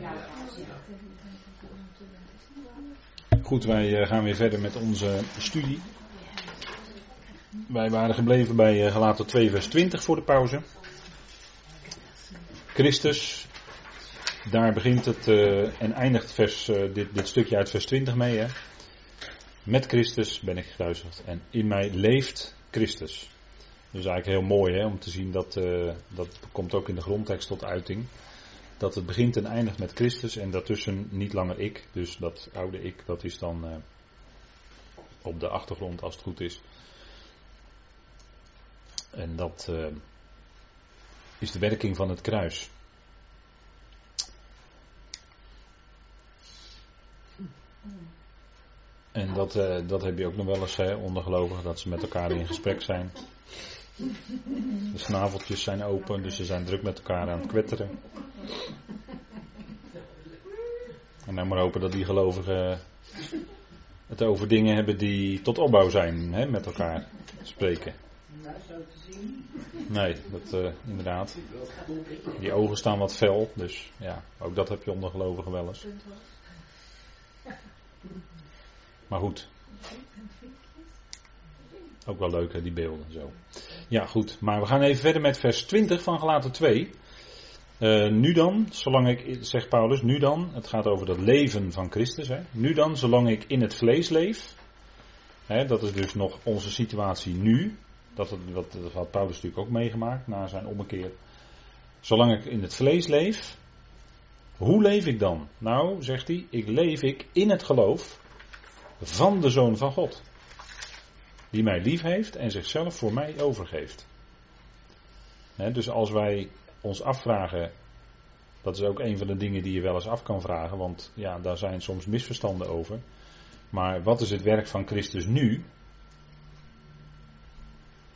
Ja. Goed, wij gaan weer verder met onze studie. Wij waren gebleven bij Galaten 2 vers 20 voor de pauze. Christus, daar begint het en eindigt dit stukje uit vers 20 mee. Hè? Met Christus ben ik gekruisigd en in mij leeft Christus. Dat is eigenlijk heel mooi hè, om te zien dat komt ook in de grondtekst tot uiting. Dat het begint en eindigt met Christus en daartussen niet langer ik. Dus dat oude ik, dat is dan op de achtergrond als het goed is. En dat is de werking van het kruis. En dat heb je ook nog wel eens onder gelovigen, dat ze met elkaar in gesprek zijn. De snaveltjes zijn open, dus ze zijn druk met elkaar aan het kwetteren. En nou maar hopen dat die gelovigen het over dingen hebben die tot opbouw zijn, hè, met elkaar spreken. Nou, zo te zien. Nee, dat inderdaad. Die ogen staan wat fel, dus ja, ook dat heb je onder gelovigen wel eens. Maar goed. Ook wel leuk, hè, die beelden zo. Ja, goed. Maar we gaan even verder met vers 20 van Galaten 2. Nu dan, zolang ik, zegt Paulus, nu dan, het gaat over dat leven van Christus. Hè. Nu dan, zolang ik in het vlees leef. Hè, dat is dus nog onze situatie nu. Dat had Paulus natuurlijk ook meegemaakt na zijn ommekeer. Zolang ik in het vlees leef, hoe leef ik dan? Nou, zegt hij, ik leef in het geloof van de Zoon van God. Die mij lief heeft en zichzelf voor mij overgeeft. He, dus als wij ons afvragen, dat is ook een van de dingen die je wel eens af kan vragen, want ja, daar zijn soms misverstanden over. Maar wat is het werk van Christus nu?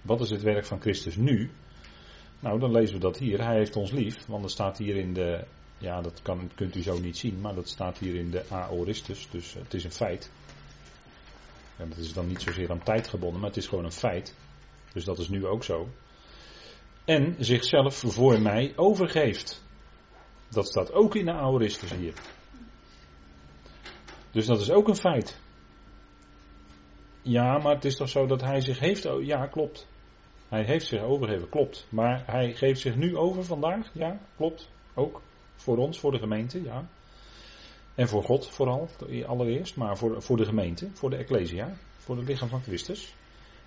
Wat is het werk van Christus nu? Nou, dan lezen we dat hier. Hij heeft ons lief, want dat staat hier in de, ja, kunt u zo niet zien, maar dat staat hier in de Aoristus, dus het is een feit. En dat is dan niet zozeer aan tijd gebonden, maar het is gewoon een feit. Dus dat is nu ook zo. En zichzelf voor mij overgeeft. Dat staat ook in de Aorista hier. Dus dat is ook een feit. Ja, maar het is toch zo dat hij zich heeft... Ja, klopt. Hij heeft zich overgegeven, klopt. Maar hij geeft zich nu over vandaag, ja, klopt. Ook voor ons, voor de gemeente, ja. En voor God vooral, allereerst, maar voor de gemeente, voor de Ecclesia, voor het lichaam van Christus.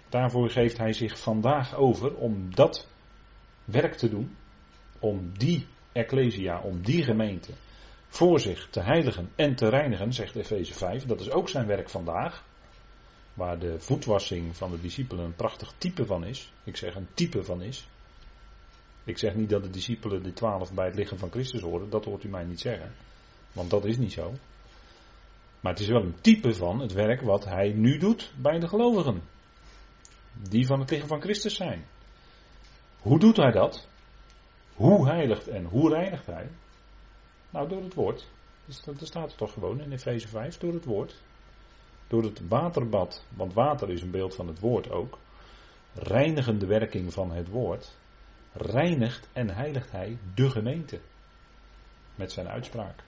Daarvoor geeft hij zich vandaag over om dat werk te doen, om die Ecclesia, om die gemeente voor zich te heiligen en te reinigen, zegt Efeze 5. Dat is ook zijn werk vandaag, waar de voetwassing van de discipelen een prachtig type van is. Ik zeg een type van is. Ik zeg niet dat de discipelen, de 12, bij het lichaam van Christus horen, dat hoort u mij niet zeggen. Want dat is niet zo. Maar het is wel een type van het werk wat hij nu doet bij de gelovigen. Die van het lichaam van Christus zijn. Hoe doet hij dat? Hoe heiligt en hoe reinigt hij? Nou, door het woord. Dus dat staat er toch gewoon in Efeze 5, door het woord. Door het waterbad, want water is een beeld van het woord ook. Reinigende werking van het woord. Reinigt en heiligt hij de gemeente. Met zijn uitspraak.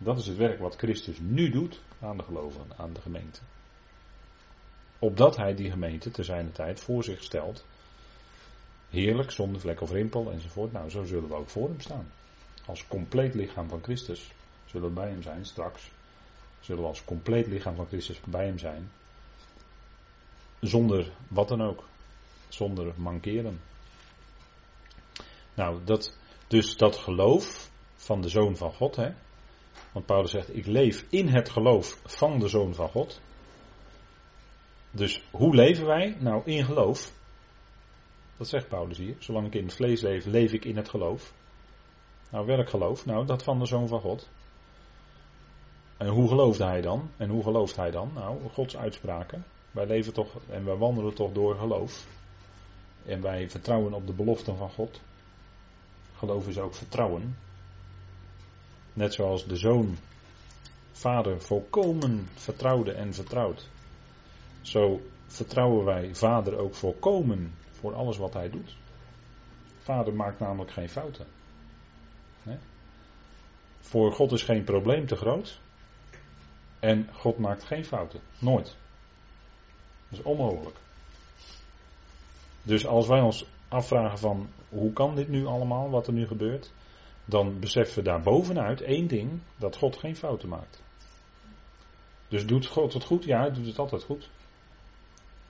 Dat is het werk wat Christus nu doet aan de gelovigen, aan de gemeente. Opdat hij die gemeente te zijner tijd voor zich stelt. Heerlijk, zonder vlek of rimpel enzovoort. Nou, zo zullen we ook voor hem staan. Als compleet lichaam van Christus zullen we bij hem zijn straks. Zullen we als compleet lichaam van Christus bij hem zijn. Zonder wat dan ook. Zonder mankeren. Nou, dus dat geloof van de Zoon van God, hè. Want Paulus zegt, ik leef in het geloof van de Zoon van God. Dus hoe leven wij? Nou, in geloof. Dat zegt Paulus hier. Zolang ik in het vlees leef, leef ik in het geloof. Nou, welk geloof? Nou, dat van de Zoon van God. En hoe geloofde hij dan? En hoe gelooft hij dan? Nou, Gods uitspraken. Wij leven toch en wij wandelen toch door geloof. En wij vertrouwen op de beloften van God. Geloof is ook vertrouwen. Net zoals de Zoon, Vader, volkomen vertrouwde en vertrouwt. Zo vertrouwen wij Vader ook volkomen voor alles wat hij doet. Vader maakt namelijk geen fouten. Nee? Voor God is geen probleem te groot. En God maakt geen fouten. Nooit. Dat is onmogelijk. Dus als wij ons afvragen van hoe kan dit nu allemaal, wat er nu gebeurt, dan beseffen we daar bovenuit één ding, dat God geen fouten maakt. Dus doet God het goed? Ja, hij doet het altijd goed.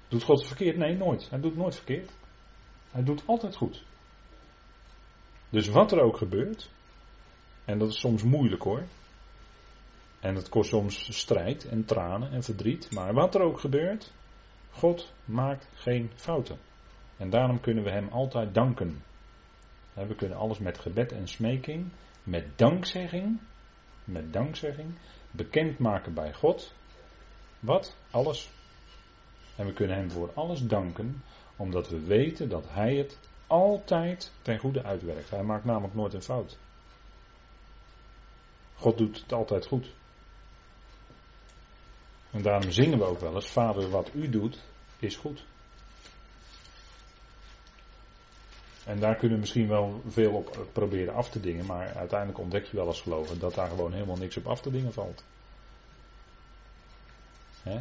Doet God het verkeerd? Nee, nooit. Hij doet het nooit verkeerd. Hij doet altijd goed. Dus wat er ook gebeurt, en dat is soms moeilijk hoor, en het kost soms strijd en tranen en verdriet, maar wat er ook gebeurt, God maakt geen fouten. En daarom kunnen we hem altijd danken. We kunnen alles met gebed en smeking, met dankzegging, bekendmaken bij God. Wat? Alles. En we kunnen hem voor alles danken, omdat we weten dat hij het altijd ten goede uitwerkt. Hij maakt namelijk nooit een fout. God doet het altijd goed. En daarom zingen we ook wel eens, Vader, wat u doet, is goed. En daar kunnen we misschien wel veel op proberen af te dingen, maar uiteindelijk ontdek je wel als gelovigen dat daar gewoon helemaal niks op af te dingen valt.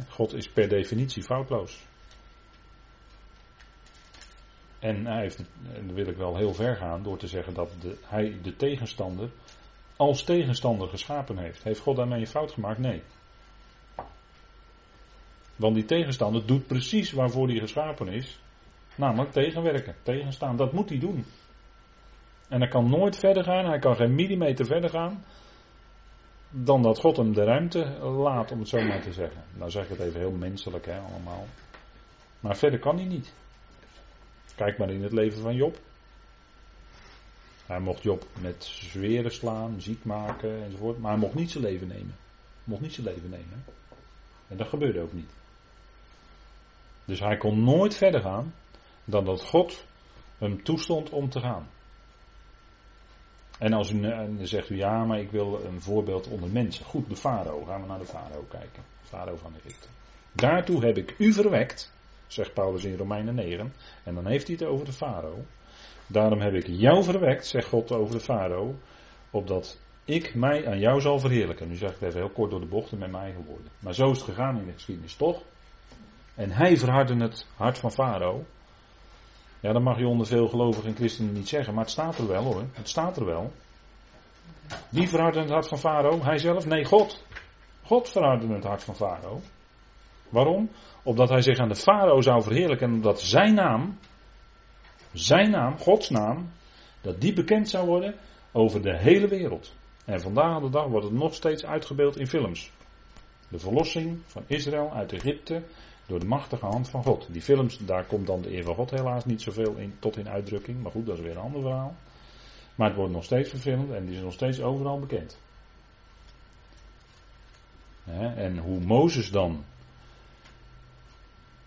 God is per definitie foutloos. En hij heeft, en daar wil ik wel heel ver gaan door te zeggen dat hij de tegenstander als tegenstander geschapen heeft. Heeft God daarmee een fout gemaakt? Nee. Want die tegenstander doet precies waarvoor hij geschapen is. Namelijk tegenwerken, tegenstaan. Dat moet hij doen. En hij kan nooit verder gaan. Hij kan geen millimeter verder gaan. Dan dat God hem de ruimte laat, om het zo maar te zeggen. Nou zeg ik het even heel menselijk hè, allemaal. Maar verder kan hij niet. Kijk maar in het leven van Job. Hij mocht Job met zweren slaan, ziek maken enzovoort. Maar hij mocht niet zijn leven nemen. En dat gebeurde ook niet. Dus hij kon nooit verder gaan dan dat God hem toestond om te gaan. En als u en zegt u ja, maar ik wil een voorbeeld onder mensen. Goed, de farao. Gaan we naar de farao kijken. Farao van Egypte. Daartoe heb ik u verwekt, zegt Paulus in Romeinen 9. En dan heeft hij het over de farao. Daarom heb ik jou verwekt, zegt God over de farao, opdat ik mij aan jou zal verheerlijken. Nu zeg ik het even heel kort door de bocht en met mijn eigen woorden. Maar zo is het gegaan in de geschiedenis, toch? En hij verhardde het hart van farao. Ja, dat mag je onder veel gelovigen en christenen niet zeggen, maar het staat er wel hoor. Het staat er wel. Wie verhardde het hart van farao? Hij zelf? Nee, God. God verhardde het hart van farao. Waarom? Opdat hij zich aan de farao zou verheerlijken en omdat zijn naam, Gods naam, dat die bekend zou worden over de hele wereld. En vandaag de dag wordt het nog steeds uitgebeeld in films. De verlossing van Israël uit Egypte door de machtige hand van God. Die films, daar komt dan de eer van God helaas niet zoveel tot in uitdrukking. Maar goed, dat is weer een ander verhaal. Maar het wordt nog steeds verfilmd en die is nog steeds overal bekend. En hoe Mozes dan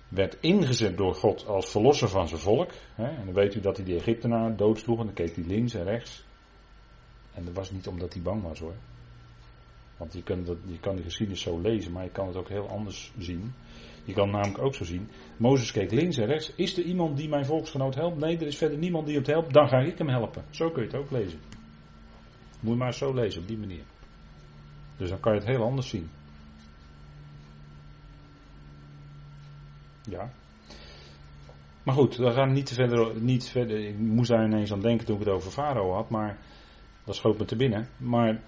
werd ingezet door God als verlosser van zijn volk. En dan weet u dat hij die Egyptenaar doodsloeg en dan keek hij links en rechts. En dat was niet omdat hij bang was hoor. Want je kan de geschiedenis zo lezen, maar je kan het ook heel anders zien. Je kan het namelijk ook zo zien. Mozes keek links en rechts. Is er iemand die mijn volksgenoot helpt? Nee, er is verder niemand die hem helpt. Dan ga ik hem helpen. Zo kun je het ook lezen. Moet je maar zo lezen, op die manier. Dus dan kan je het heel anders zien. Ja. Maar goed, we gaan niet verder. Ik moest daar ineens aan denken toen ik het over farao had. Maar dat schoot me te binnen. Maar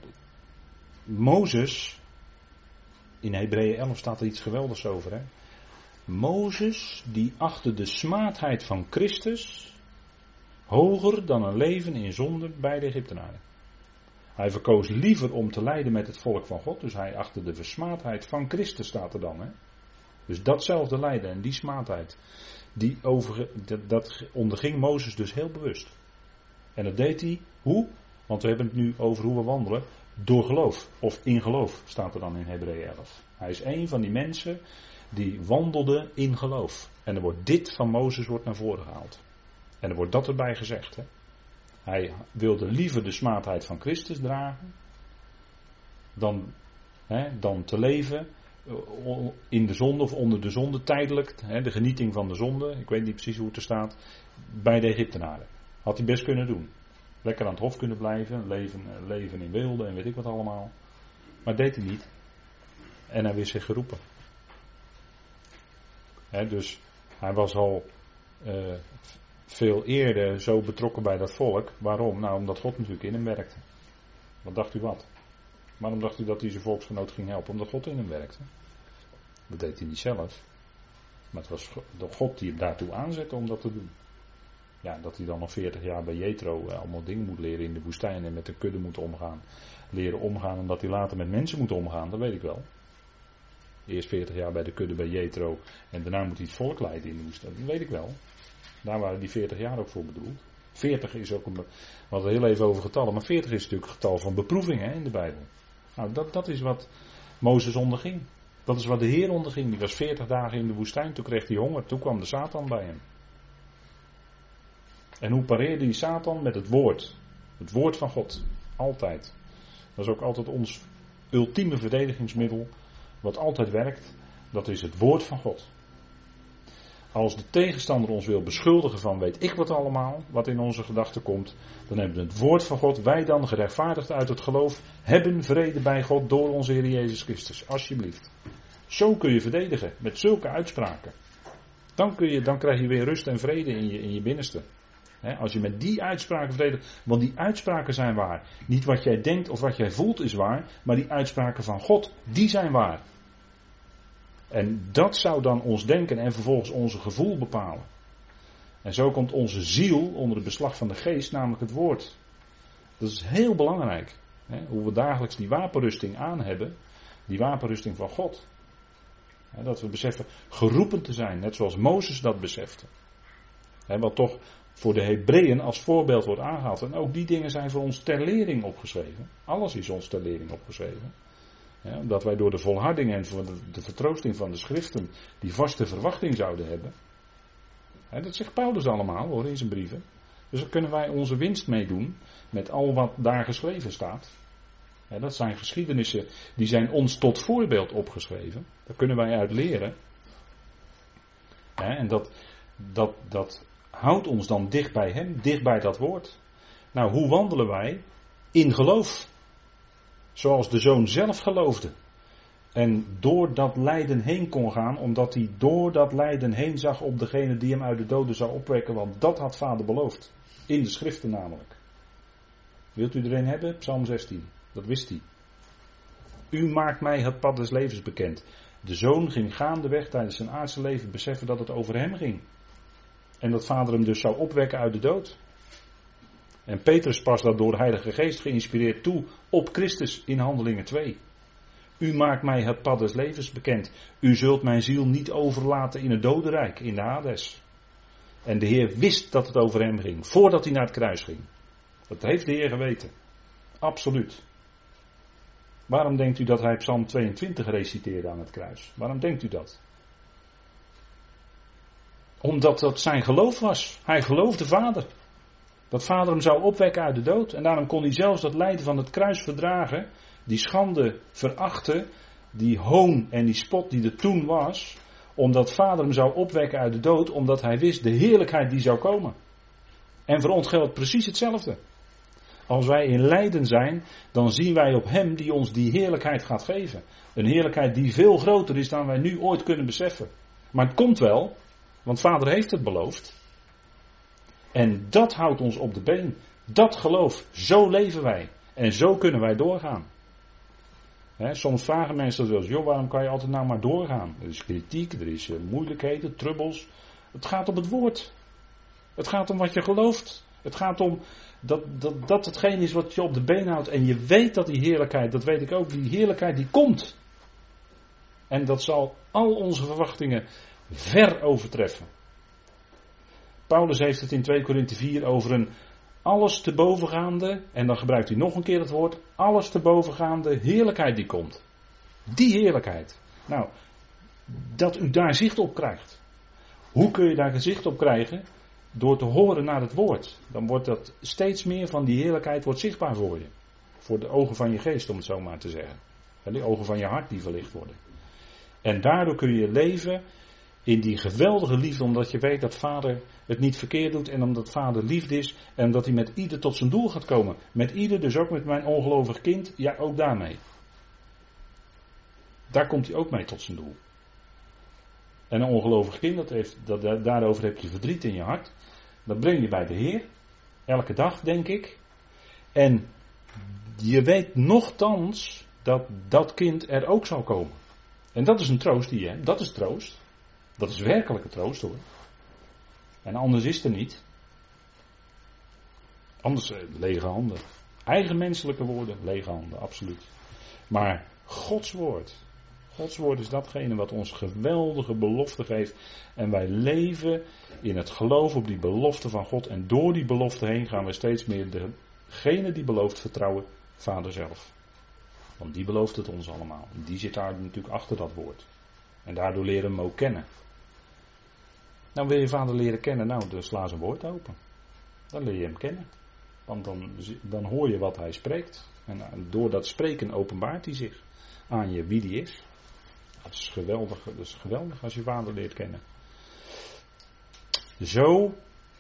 Mozes, in Hebreeën 11 staat er iets geweldigs over hè. Mozes die achter de smaadheid van Christus hoger dan een leven in zonde bij de Egyptenaren. Hij verkoos liever om te lijden met het volk van God, dus hij achter de versmaadheid van Christus staat er dan hè. Dus datzelfde lijden en die smaadheid, dat onderging Mozes dus heel bewust. En dat deed hij, hoe? Want we hebben het nu over hoe we wandelen. Door geloof, of in geloof, staat er dan in Hebreeën 11. Hij is een van die mensen die wandelde in geloof. En er wordt dit van Mozes naar voren gehaald. En er wordt dat erbij gezegd. Hè? Hij wilde liever de smaadheid van Christus dragen dan te leven in de zonde of onder de zonde tijdelijk. Hè, de genieting van de zonde, ik weet niet precies hoe het er staat, bij de Egyptenaren. Had hij best kunnen doen. Lekker aan het hof kunnen blijven, leven in weelde en weet ik wat allemaal. Maar deed hij niet. En hij wist zich geroepen. He, dus hij was al veel eerder zo betrokken bij dat volk. Waarom? Nou, omdat God natuurlijk in hem werkte. Wat dacht u wat? Waarom dacht u dat hij zijn volksgenoot ging helpen? Omdat God in hem werkte. Dat deed hij niet zelf. Maar het was God die hem daartoe aanzette om dat te doen. Ja, dat hij dan nog 40 jaar bij Jetro allemaal dingen moet leren in de woestijn en met de kudde moet omgaan. Leren omgaan omdat hij later met mensen moet omgaan, dat weet ik wel. Eerst 40 jaar bij de kudde bij Jetro en daarna moet hij het volk leiden in de woestijn, dat weet ik wel. Daar waren die 40 jaar ook voor bedoeld. 40 is ook we hadden heel even over getallen, maar 40 is natuurlijk het getal van beproevingen in de Bijbel. Nou, dat is wat Mozes onderging. Dat is wat de Heer onderging. Die was 40 dagen in de woestijn, toen kreeg hij honger, toen kwam de Satan bij hem. En hoe pareerde die Satan? Met het woord. Het woord van God. Altijd. Dat is ook altijd ons ultieme verdedigingsmiddel. Wat altijd werkt. Dat is het woord van God. Als de tegenstander ons wil beschuldigen van weet ik wat allemaal. Wat in onze gedachten komt. Dan hebben we het woord van God. Wij dan gerechtvaardigd uit het geloof. Hebben vrede bij God door onze Heer Jezus Christus. Alsjeblieft. Zo kun je verdedigen. Met zulke uitspraken. Dan krijg je weer rust en vrede in je binnenste. He, als je met die uitspraken verdedigt, want die uitspraken zijn waar. Niet wat jij denkt of wat jij voelt is waar, maar die uitspraken van God, die zijn waar. En dat zou dan ons denken en vervolgens onze gevoel bepalen. En zo komt onze ziel onder het beslag van de geest, namelijk het woord. Dat is heel belangrijk. He, hoe we dagelijks die wapenrusting aan hebben, die wapenrusting van God. He, dat we beseffen geroepen te zijn, net zoals Mozes dat besefte. He, wat toch voor de Hebreeën als voorbeeld wordt aangehaald. En ook die dingen zijn voor ons ter lering opgeschreven. Alles is ons ter lering opgeschreven. Ja, omdat wij door de volharding en voor de vertroosting van de schriften die vaste verwachting zouden hebben. Ja, dat zegt Paulus allemaal hoor in zijn brieven. Dus daar kunnen wij onze winst mee doen met al wat daar geschreven staat. Ja, dat zijn geschiedenissen die zijn ons tot voorbeeld opgeschreven. Daar kunnen wij uit leren. Ja, en dat houdt ons dan dicht bij hem, dicht bij dat woord. Nou, hoe wandelen wij? In geloof. Zoals de zoon zelf geloofde. En door dat lijden heen kon gaan, omdat hij door dat lijden heen zag op degene die hem uit de doden zou opwekken, want dat had vader beloofd. In de schriften namelijk. Wilt u er een hebben? Psalm 16. Dat wist hij. U maakt mij het pad des levens bekend. De zoon ging gaandeweg tijdens zijn aardse leven beseffen dat het over hem ging. En dat vader hem dus zou opwekken uit de dood. En Petrus pas dat door de Heilige Geest geïnspireerd toe op Christus in Handelingen 2. U maakt mij het pad des levens bekend. U zult mijn ziel niet overlaten in het dodenrijk, in de Hades. En de Heer wist dat het over hem ging, voordat hij naar het kruis ging. Dat heeft de Heer geweten. Absoluut. Waarom denkt u dat hij Psalm 22 reciteerde aan het kruis? Waarom denkt u dat? Omdat dat zijn geloof was. Hij geloofde vader. Dat vader hem zou opwekken uit de dood. En daarom kon hij zelfs dat lijden van het kruis verdragen. Die schande verachten. Die hoon en die spot die er toen was. Omdat vader hem zou opwekken uit de dood. Omdat hij wist de heerlijkheid die zou komen. En voor ons geldt precies hetzelfde. Als wij in lijden zijn. Dan zien wij op hem die ons die heerlijkheid gaat geven. Een heerlijkheid die veel groter is dan wij nu ooit kunnen beseffen. Maar het komt wel. Want vader heeft het beloofd. En dat houdt ons op de been. Dat geloof. Zo leven wij. En zo kunnen wij doorgaan. He, soms vragen mensen wel eens. Joh, waarom kan je altijd nou maar doorgaan? Er is kritiek, er is moeilijkheden, trubbels. Het gaat om het woord. Het gaat om wat je gelooft. Het gaat om dat hetgeen is wat je op de been houdt. En je weet dat die heerlijkheid, dat weet ik ook, die heerlijkheid die komt. En dat zal al onze verwachtingen ver overtreffen. Paulus heeft het in 2 Korinther 4 over een alles te bovengaande, en dan gebruikt hij nog een keer het woord, alles te bovengaande heerlijkheid die komt. Die heerlijkheid. Nou, dat u daar zicht op krijgt. Hoe kun je daar zicht op krijgen? Door te horen naar het woord. Dan wordt dat steeds meer van die heerlijkheid wordt zichtbaar voor je. Voor de ogen van je geest, om het zo maar te zeggen. En de ogen van je hart die verlicht worden. En daardoor kun je leven In die geweldige liefde, omdat je weet dat vader het niet verkeerd doet en omdat vader liefde is en dat hij met ieder tot zijn doel gaat komen. Met ieder, dus ook met mijn ongelovig kind, ja ook daarmee. Daar komt hij ook mee tot zijn doel. En een ongelovig kind, daarover heb je verdriet in je hart. Dat breng je bij de Heer, elke dag denk ik. En je weet nochtans dat dat kind er ook zal komen. En dat is een troost die je hebt, dat is troost. Dat is werkelijke troost hoor. En anders is het er niet. Anders lege handen. Eigen menselijke woorden, lege handen, absoluut. Maar Gods woord. Gods woord is datgene wat ons geweldige belofte geeft. En wij leven in het geloof op die belofte van God. En door die belofte heen gaan we steeds meer degene die belooft vertrouwen, Vader zelf. Want die belooft het ons allemaal. Die zit daar natuurlijk achter dat woord. En daardoor leren we hem ook kennen. Nou, wil je vader leren kennen? Nou, dan sla zijn woord open. Dan leer je hem kennen. Want dan hoor je wat hij spreekt. En door dat spreken openbaart hij zich aan je wie die is. Dat is geweldig als je vader leert kennen. Zo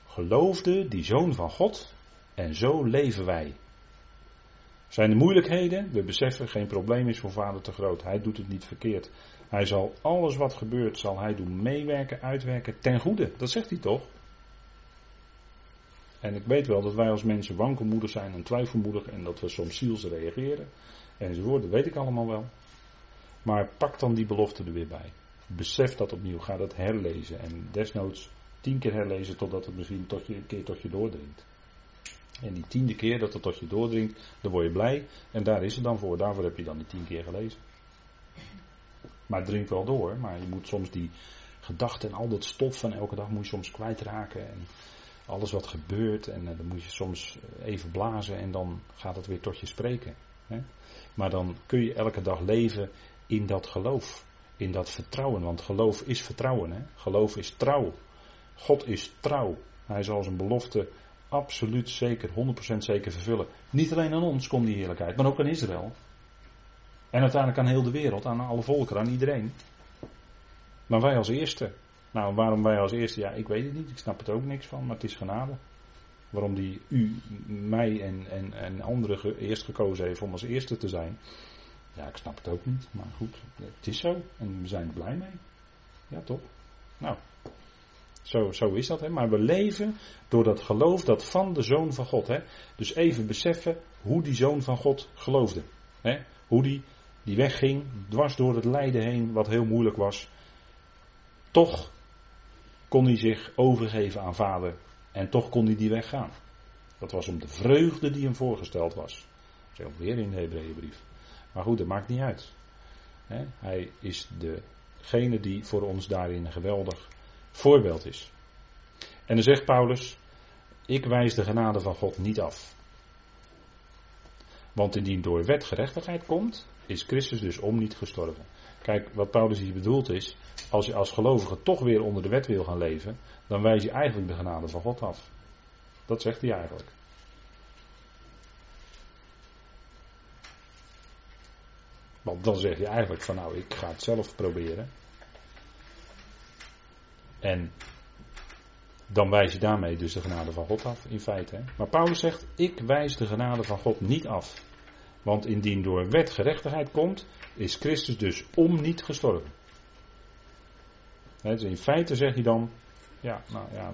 geloofde die zoon van God en zo leven wij. Zijn er moeilijkheden? We beseffen, geen probleem is voor vader te groot. Hij doet het niet verkeerd. Hij zal alles wat gebeurt, zal hij doen meewerken, uitwerken, ten goede. Dat zegt hij toch? En ik weet wel dat wij als mensen wankelmoedig zijn en twijfelmoedig en dat we soms ziels reageren. Enzovoort, dat weet ik allemaal wel. Maar pak dan die belofte er weer bij. Besef dat opnieuw, ga dat herlezen. En desnoods 10 keer herlezen totdat het misschien een keer tot je doordringt. En die 10e keer dat het tot je doordringt, dan word je blij. En daar is het dan voor, daarvoor heb je dan die 10 keer gelezen. Maar het dringt wel door, maar je moet soms die gedachten en al dat stof van elke dag moet je soms kwijtraken. En alles wat gebeurt en dan moet je soms even blazen en dan gaat het weer tot je spreken. Hè? Maar dan kun je elke dag leven in dat geloof, in dat vertrouwen. Want geloof is vertrouwen, hè? Geloof is trouw. God is trouw. Hij zal zijn belofte absoluut zeker, 100% zeker vervullen. Niet alleen aan ons komt die heerlijkheid, maar ook aan Israël. En uiteindelijk aan heel de wereld, aan alle volkeren, aan iedereen. Maar wij als eerste. Nou, waarom wij als eerste? Ja, ik weet het niet. Ik snap het ook niks van. Maar het is genade. Waarom die u, mij en anderen eerst gekozen heeft om als eerste te zijn. Ja, ik snap het ook niet. Maar goed, het is zo. En we zijn er blij mee. Ja, toch? Nou, zo is dat. Hè? Maar we leven door dat geloof dat van de Zoon van God. Hè? Dus even beseffen hoe die Zoon van God geloofde. Hè? Hoe die wegging, dwars door het lijden heen, wat heel moeilijk was. Toch kon hij zich overgeven aan vader en toch kon hij die weggaan. Dat was om de vreugde die hem voorgesteld was. Dat is ook weer in de Hebreeënbrief. Maar goed, dat maakt niet uit. Hij is degene die voor ons daarin een geweldig voorbeeld is. En dan zegt Paulus, ik wijs de genade van God niet af. Want indien door wet gerechtigheid komt, is Christus dus om niet gestorven. Kijk, wat Paulus hier bedoelt is, als je als gelovige toch weer onder de wet wil gaan leven, dan wijs je eigenlijk de genade van God af. Dat zegt hij eigenlijk. Want dan zeg je eigenlijk van nou, ik ga het zelf proberen. En dan wijs je daarmee dus de genade van God af, in feite. Hè? Maar Paulus zegt, ik wijs de genade van God niet af. Want indien door wet gerechtigheid komt, is Christus dus om niet gestorven. Hè, dus in feite zeg je dan,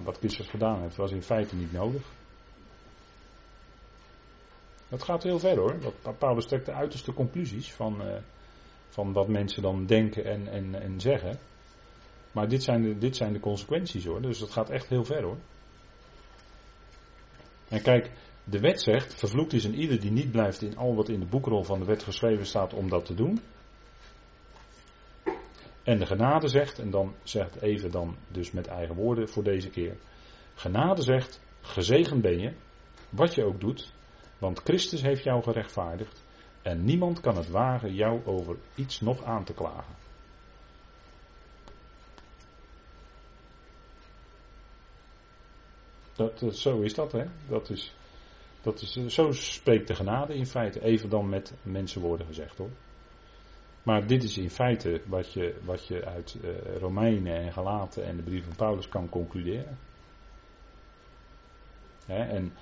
wat Christus gedaan heeft, was in feite niet nodig. Dat gaat heel ver hoor. Paulus trekt de uiterste conclusies van wat mensen dan denken en zeggen. Maar dit zijn de consequenties hoor. Dus dat gaat echt heel ver hoor. En kijk, de wet zegt, vervloekt is een ieder die niet blijft in al wat in de boekrol van de wet geschreven staat om dat te doen. En de genade zegt, en dan zegt even dan dus met eigen woorden voor deze keer. Genade zegt, gezegend ben je, wat je ook doet, want Christus heeft jou gerechtvaardigd en niemand kan het wagen jou over iets nog aan te klagen. Zo is dat, hè. Zo spreekt de genade in feite, even dan met mensenwoorden gezegd, hoor. Maar dit is in feite wat je uit Romeinen en Galaten en de brief van Paulus kan concluderen. Hè, en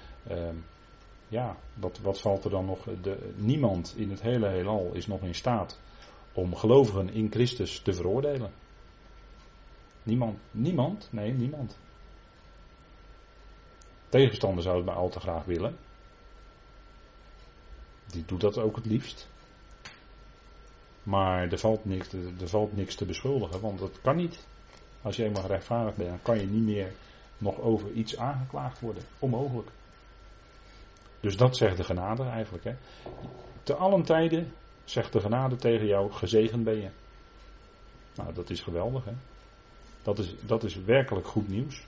wat valt er dan nog? Niemand in het hele heelal is nog in staat om gelovigen in Christus te veroordelen. Niemand. Tegenstander zou het maar al te graag willen. Die doet dat ook het liefst. Maar er valt niks te beschuldigen, want dat kan niet. Als je eenmaal rechtvaardig bent, dan kan je niet meer nog over iets aangeklaagd worden. Onmogelijk. Dus dat zegt de genade eigenlijk. Hè. Te allen tijden zegt de genade tegen jou, gezegend ben je. Nou, dat is geweldig, hè. Dat is werkelijk goed nieuws.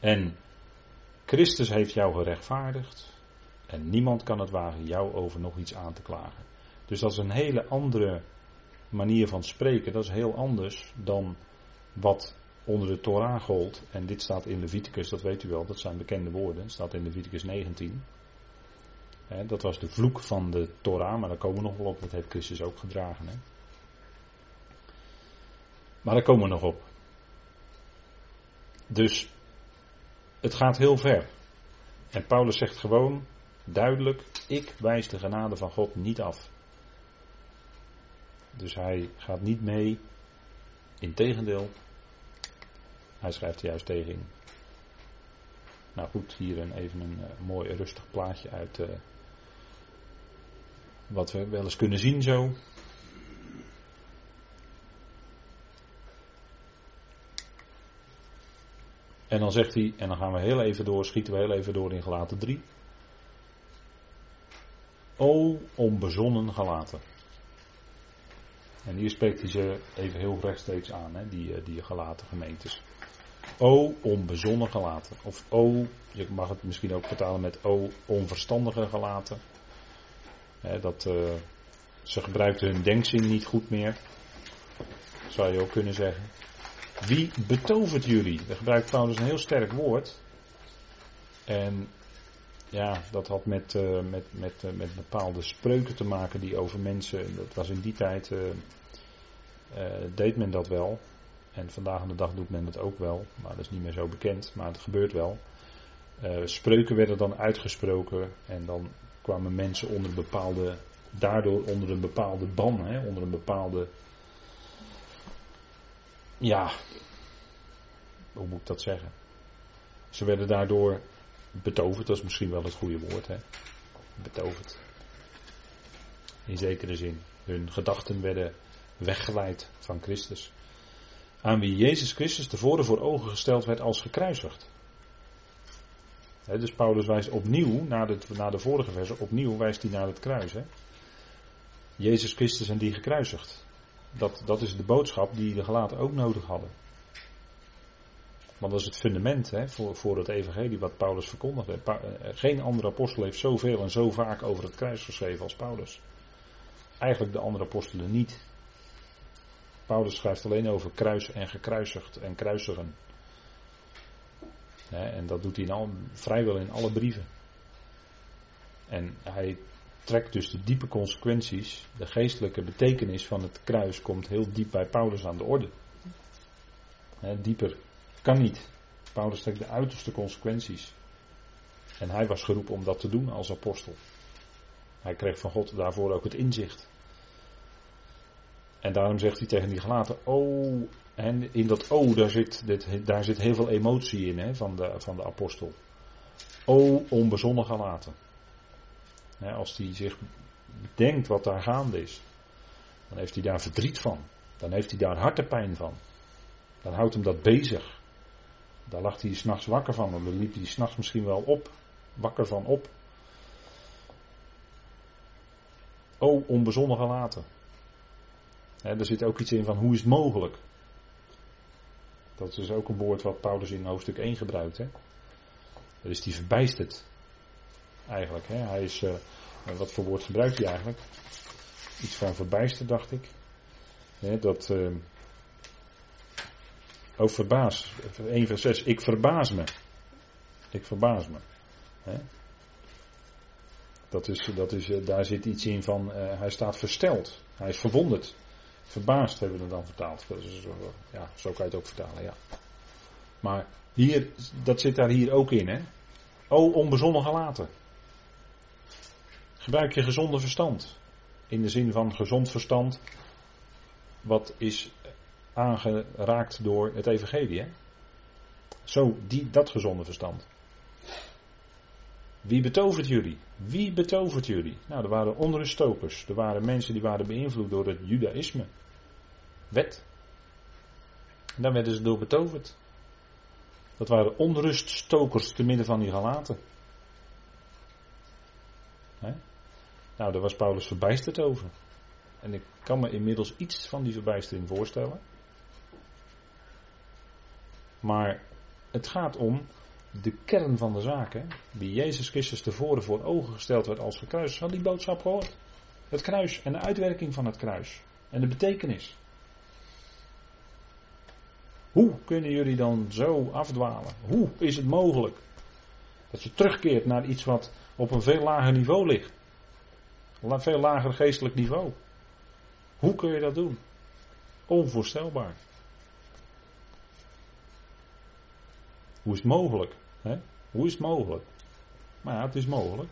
En Christus heeft jou gerechtvaardigd. En niemand kan het wagen jou over nog iets aan te klagen. Dus dat is een hele andere manier van spreken. Dat is heel anders dan wat onder de Torah gold. En dit staat in Leviticus, dat weet u wel. Dat zijn bekende woorden. Het staat in Leviticus 19. Dat was de vloek van de Torah. Maar daar komen we nog wel op. Dat heeft Christus ook gedragen. Hè? Maar daar komen we nog op. Dus het gaat heel ver. En Paulus zegt gewoon, duidelijk, ik wijs de genade van God niet af. Dus hij gaat niet mee. Integendeel, hij schrijft er juist tegen in. Nou goed, hier even een mooi rustig plaatje uit wat we wel eens kunnen zien zo. En dan zegt hij, en dan gaan we schieten we heel even door in Galaten 3. O onbezonnen Galaten. En hier spreekt hij ze even heel rechtstreeks aan, hè, die Galaten gemeentes. O onbezonnen Galaten. Of o, je mag het misschien ook vertalen met o onverstandige Galaten. Ze gebruikten hun denkzin niet goed meer. Zou je ook kunnen zeggen. Wie betovert jullie? Daar gebruikt Paulus een heel sterk woord. En ja, dat had met bepaalde spreuken te maken die over mensen, dat was in die tijd, deed men dat wel. En vandaag aan de dag doet men dat ook wel, maar dat is niet meer zo bekend, maar het gebeurt wel. Spreuken werden dan uitgesproken en dan kwamen mensen daardoor onder een bepaalde ban, hè, onder een bepaalde... Ja, hoe moet ik dat zeggen? Ze werden daardoor betoverd, dat is misschien wel het goede woord, hè? Betoverd. In zekere zin. Hun gedachten werden weggeleid van Christus. Aan wie Jezus Christus tevoren voor ogen gesteld werd als gekruisigd. Hè, dus Paulus wijst opnieuw, na de vorige verse, opnieuw wijst hij naar het kruis. Hè? Jezus Christus en die gekruisigd. Dat is de boodschap die de Galaten ook nodig hadden. Want dat is het fundament, hè, voor het evangelie wat Paulus verkondigde. Geen andere apostel heeft zoveel en zo vaak over het kruis geschreven als Paulus. Eigenlijk de andere apostelen niet. Paulus schrijft alleen over kruis en gekruisigd en kruisigen. Hè, en dat doet hij vrijwel in alle brieven. En hij trekt dus de diepe consequenties. De geestelijke betekenis van het kruis komt heel diep bij Paulus aan de orde. Hè, dieper kan niet. Paulus trekt de uiterste consequenties. En hij was geroepen om dat te doen als apostel. Hij kreeg van God daarvoor ook het inzicht. En daarom zegt hij tegen die Galaten, oh, en in dat oh, daar zit heel veel emotie in, hè, van de apostel. Oh, onbezonnen Galaten. Hè, als hij zich bedenkt wat daar gaande is, dan heeft hij daar verdriet van. Dan heeft hij daar hartepijn van. Dan houdt hem dat bezig. Daar lag hij 's nachts wakker van. Dan liep hij 's nachts misschien wel op. Wakker van op. O, onbezonnen Galaten. Er zit ook iets in van hoe is het mogelijk. Dat is dus ook een woord wat Paulus in hoofdstuk 1 gebruikt. Hè? Dus die verbijstert. Eigenlijk. Hè? Hij is... wat voor woord gebruikt hij eigenlijk? Iets van verbijsterd, dacht ik. Hè, dat... Ook verbaas. 1 vers 6. Ik verbaas me. He? Daar zit iets in van, hij staat versteld. Hij is verwonderd. Verbaasd hebben we het dan vertaald. Dus, ja, zo kan je het ook vertalen, ja. Maar hier, dat zit daar hier ook in, hè. O, onbezonnen gelaten. Gebruik je gezonde verstand. In de zin van gezond verstand. Wat is aangeraakt door het evangelie, hè. Zo, dat gezonde verstand. Wie betovert jullie? Wie betovert jullie? Nou, er waren onruststokers. Er waren mensen die waren beïnvloed door het judaïsme. Wet. En daar werden ze door betoverd. Dat waren onruststokers te midden van die Galaten. Hè? Nou, daar was Paulus verbijsterd over. En ik kan me inmiddels iets van die verbijstering voorstellen. Maar het gaat om de kern van de zaken, die Jezus Christus tevoren voor ogen gesteld werd als gekruisigd, had die boodschap gehoord. Het kruis en de uitwerking van het kruis. En de betekenis. Hoe kunnen jullie dan zo afdwalen? Hoe is het mogelijk dat je terugkeert naar iets wat op een veel lager niveau ligt? Een veel lager geestelijk niveau. Hoe kun je dat doen? Onvoorstelbaar. Hoe is het mogelijk? Hè? Hoe is het mogelijk? Maar ja, het is mogelijk.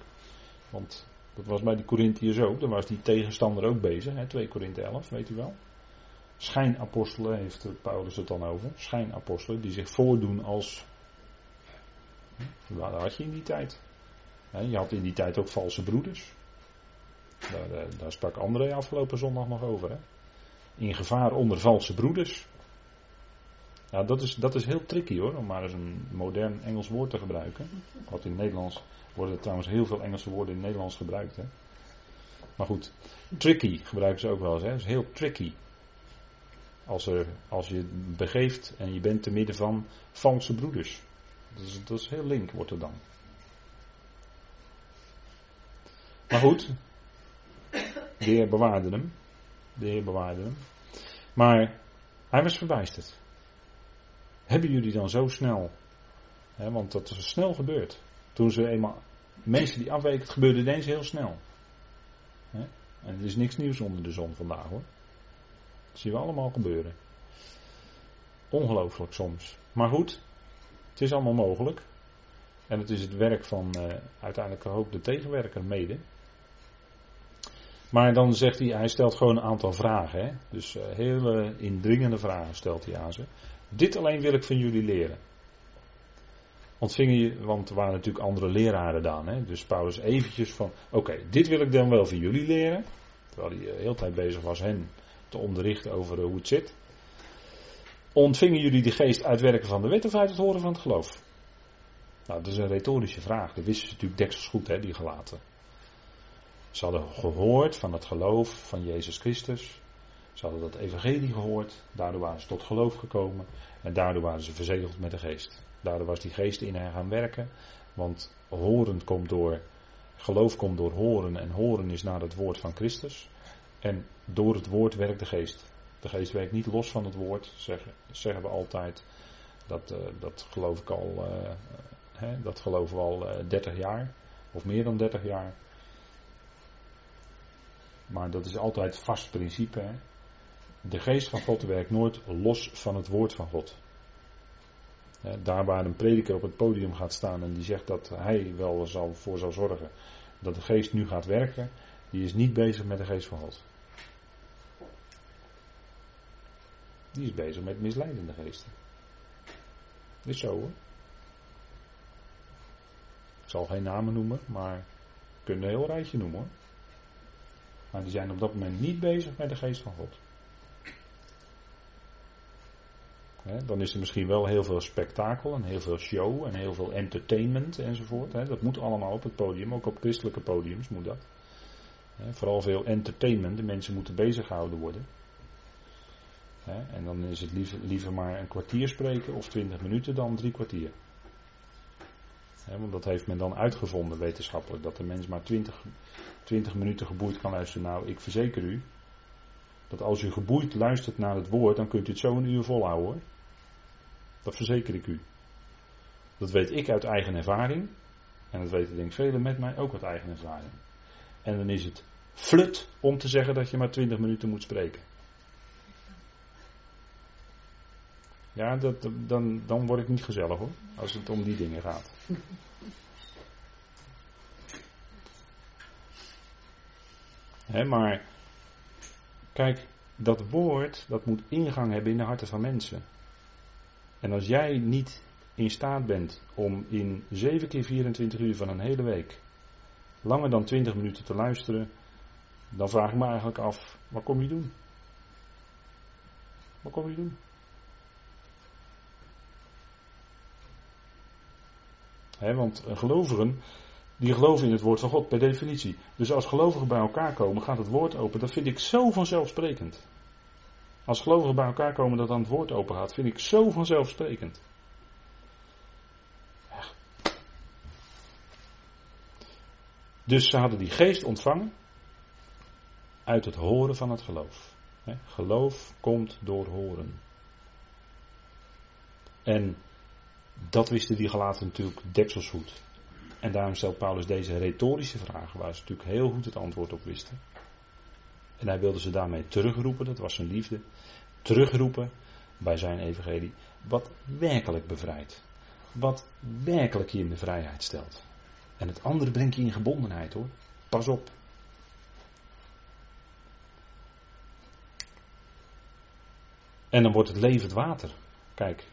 Want dat was bij die Korintiërs ook. Daar was die tegenstander ook bezig. Hè? 2 Korinther 11, weet u wel. Schijnapostelen heeft Paulus het dan over. Schijnapostelen die zich voordoen als... Dat had je in die tijd. Je had in die tijd ook valse broeders. Daar sprak André afgelopen zondag nog over. Hè? In gevaar onder valse broeders. Nou, dat is heel tricky hoor, om maar eens een modern Engels woord te gebruiken. Want in het Nederlands worden er trouwens heel veel Engelse woorden in het Nederlands gebruikt. Hè? Maar goed, tricky gebruiken ze ook wel eens. Het is heel tricky. Als je begeeft en je bent te midden van valse broeders. Dat is heel link wordt er dan. Maar goed, de Heer bewaarde hem. De Heer bewaarde hem. Maar hij was verbijsterd. Hebben jullie dan zo snel, hè, want dat is snel gebeurd. Toen ze eenmaal, mensen die afweken, het gebeurde ineens heel snel. Hè? En er is niks nieuws onder de zon vandaag hoor. Dat zien we allemaal gebeuren. Ongelooflijk soms. Maar goed, het is allemaal mogelijk. En het is het werk van uiteindelijk ook de tegenwerker mede. Maar dan zegt hij, hij stelt gewoon een aantal vragen. Hè? Dus hele indringende vragen stelt hij aan ze. Dit alleen wil ik van jullie leren. Want er waren natuurlijk andere leraren dan. Hè? Dus Paulus eventjes van, oké, dit wil ik dan wel van jullie leren. Terwijl hij de hele tijd bezig was hen te onderrichten over hoe het zit. Ontvingen jullie de geest uit werken van de wet of uit het horen van het geloof? Nou, dat is een retorische vraag. Dat wisten ze natuurlijk deksels goed, hè, die Galaten. Ze hadden gehoord van het geloof van Jezus Christus. Ze hadden dat evangelie gehoord, daardoor waren ze tot geloof gekomen en daardoor waren ze verzegeld met de geest. Daardoor was die geest in hen gaan werken, want geloof komt door horen en horen is naar het woord van Christus. En door het woord werkt de geest. De geest werkt niet los van het woord, zeggen we altijd. Dat geloof ik al, dat geloven we al 30 jaar of meer dan 30 jaar. Maar dat is altijd vast principe, hè? De geest van God werkt nooit los van het woord van God. Daar waar een prediker op het podium gaat staan en die zegt dat hij wel voor zal zorgen dat de geest nu gaat werken, die is niet bezig met de geest van God. Die is bezig met misleidende geesten. Dit is zo hoor. Ik zal geen namen noemen, maar ik kan een heel rijtje noemen hoor. Maar die zijn op dat moment niet bezig met de geest van God. He, dan is er misschien wel heel veel spektakel en heel veel show en heel veel entertainment enzovoort. He, dat moet allemaal op het podium, ook op christelijke podiums moet dat. He, vooral veel entertainment, de mensen moeten bezig gehouden worden. He, en dan is het liever maar een kwartier spreken of 20 minuten dan 3 kwartier. He, want dat heeft men dan uitgevonden wetenschappelijk, dat de mens maar 20 minuten geboeid kan luisteren. Nou, ik verzeker u. Dat als u geboeid luistert naar het woord, dan kunt u het zo een uur volhouden hoor. Dat verzeker ik u. Dat weet ik uit eigen ervaring. En dat weten denk ik velen met mij ook uit eigen ervaring. En dan is het flut om te zeggen dat je maar 20 minuten moet spreken. Ja, dan word ik niet gezellig hoor, als het om die dingen gaat. He, maar kijk, dat woord, dat moet ingang hebben in de harten van mensen. En als jij niet in staat bent om in 7 keer 24 uur van een hele week langer dan 20 minuten te luisteren, dan vraag ik me eigenlijk af, wat kom je doen? Wat kom je doen? He, want gelovigen, die geloven in het woord van God per definitie. Dus als gelovigen bij elkaar komen, gaat het woord open. Dat vind ik zo vanzelfsprekend. Als gelovigen bij elkaar komen dat dan het woord open gaat, vind ik zo vanzelfsprekend. Ja. Dus ze hadden die geest ontvangen uit het horen van het geloof. He, geloof komt door horen. En dat wisten die Galaten natuurlijk dekselsgoed. En daarom stelt Paulus deze retorische vraag, waar ze natuurlijk heel goed het antwoord op wisten. En hij wilde ze daarmee terugroepen, dat was zijn liefde, terugroepen bij zijn evangelie, wat werkelijk bevrijdt. Wat werkelijk je in de vrijheid stelt. En het andere brengt je in gebondenheid hoor, pas op. En dan wordt het levend water, kijk.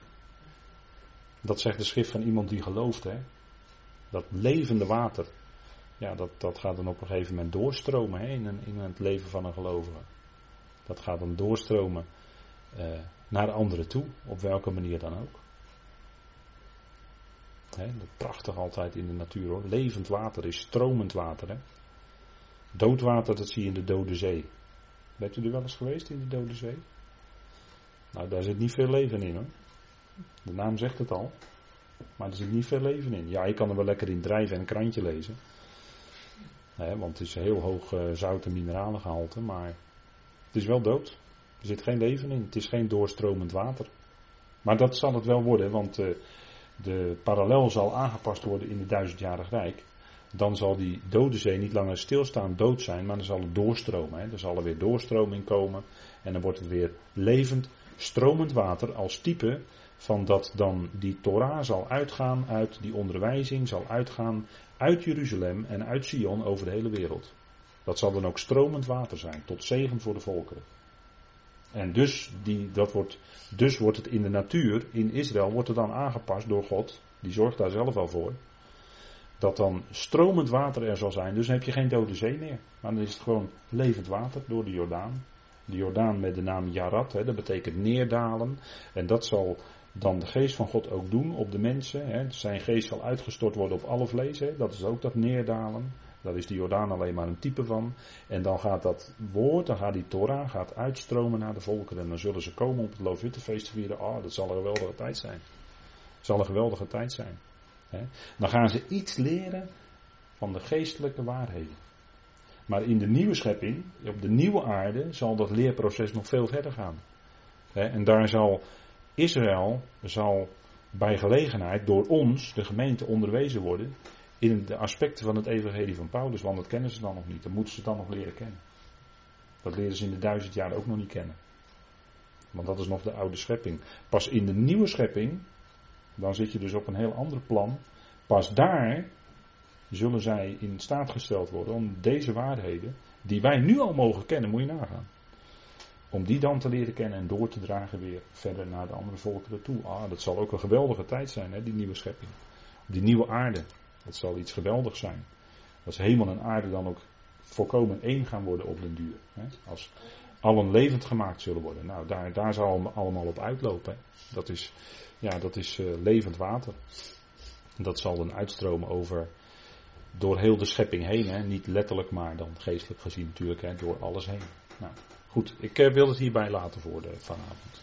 Dat zegt de schrift van iemand die gelooft, hè. Dat levende water, ja, dat gaat dan op een gegeven moment doorstromen hè, in het leven van een gelovige. Dat gaat dan doorstromen naar anderen toe, op welke manier dan ook. Hè, dat prachtig altijd in de natuur hoor. Levend water is stromend water. Hè. Doodwater, dat zie je in de Dode Zee. Bent u er wel eens geweest in de Dode Zee? Nou, daar zit niet veel leven in hoor. De naam zegt het al. Maar er zit niet veel leven in. Ja, je kan er wel lekker in drijven en een krantje lezen. He, want het is een heel hoog zout- en mineralengehalte. Maar het is wel dood. Er zit geen leven in. Het is geen doorstromend water. Maar dat zal het wel worden. Want de parallel zal aangepast worden in het duizendjarig rijk. Dan zal die Dode Zee niet langer stilstaan dood zijn. Maar dan zal het doorstromen. He. Er zal er weer doorstroming komen. En dan wordt het weer levend, stromend water als type van dat dan die Torah zal uitgaan uit, die onderwijzing zal uitgaan uit Jeruzalem en uit Sion over de hele wereld. Dat zal dan ook stromend water zijn, tot zegen voor de volkeren. En dus wordt het in de natuur, in Israël, wordt het dan aangepast door God, die zorgt daar zelf al voor, dat dan stromend water er zal zijn, dus dan heb je geen Dode Zee meer. Maar dan is het gewoon levend water door de Jordaan. De Jordaan met de naam Jarad, hè, dat betekent neerdalen. En dat zal dan de geest van God ook doen op de mensen. Hè. Zijn geest zal uitgestort worden op alle vlees. Hè. Dat is ook dat neerdalen. Daar is de Jordaan alleen maar een type van. En dan gaat dat woord, dan gaat die Torah gaat uitstromen naar de volkeren. En dan zullen ze komen op het Loofwittefeest te vieren. Oh, dat zal een geweldige tijd zijn. Het zal een geweldige tijd zijn. Hè. Dan gaan ze iets leren van de geestelijke waarheden. Maar in de nieuwe schepping, op de nieuwe aarde, zal dat leerproces nog veel verder gaan. En daar zal Israël bij gelegenheid door ons, de gemeente, onderwezen worden in de aspecten van het evangelie van Paulus. Want dat kennen ze dan nog niet, dat moeten ze dan nog leren kennen. Dat leren ze in de 1000 jaar ook nog niet kennen. Want dat is nog de oude schepping. Pas in de nieuwe schepping, dan zit je dus op een heel ander plan, pas daar zullen zij in staat gesteld worden om deze waarheden, die wij nu al mogen kennen, moet je nagaan. Om die dan te leren kennen en door te dragen weer verder naar de andere volkeren toe. Ah, dat zal ook een geweldige tijd zijn, hè, die nieuwe schepping. Die nieuwe aarde, dat zal iets geweldigs zijn. Als hemel en aarde dan ook volkomen één gaan worden op den duur. Hè, als allen levend gemaakt zullen worden. Nou, daar zal allemaal op uitlopen. Hè. Dat is levend water. Dat zal dan uitstromen over... Door heel de schepping heen, hè? Niet letterlijk, maar dan geestelijk gezien natuurlijk, hè? Door alles heen. Nou, goed, ik wil het hierbij laten voor vanavond.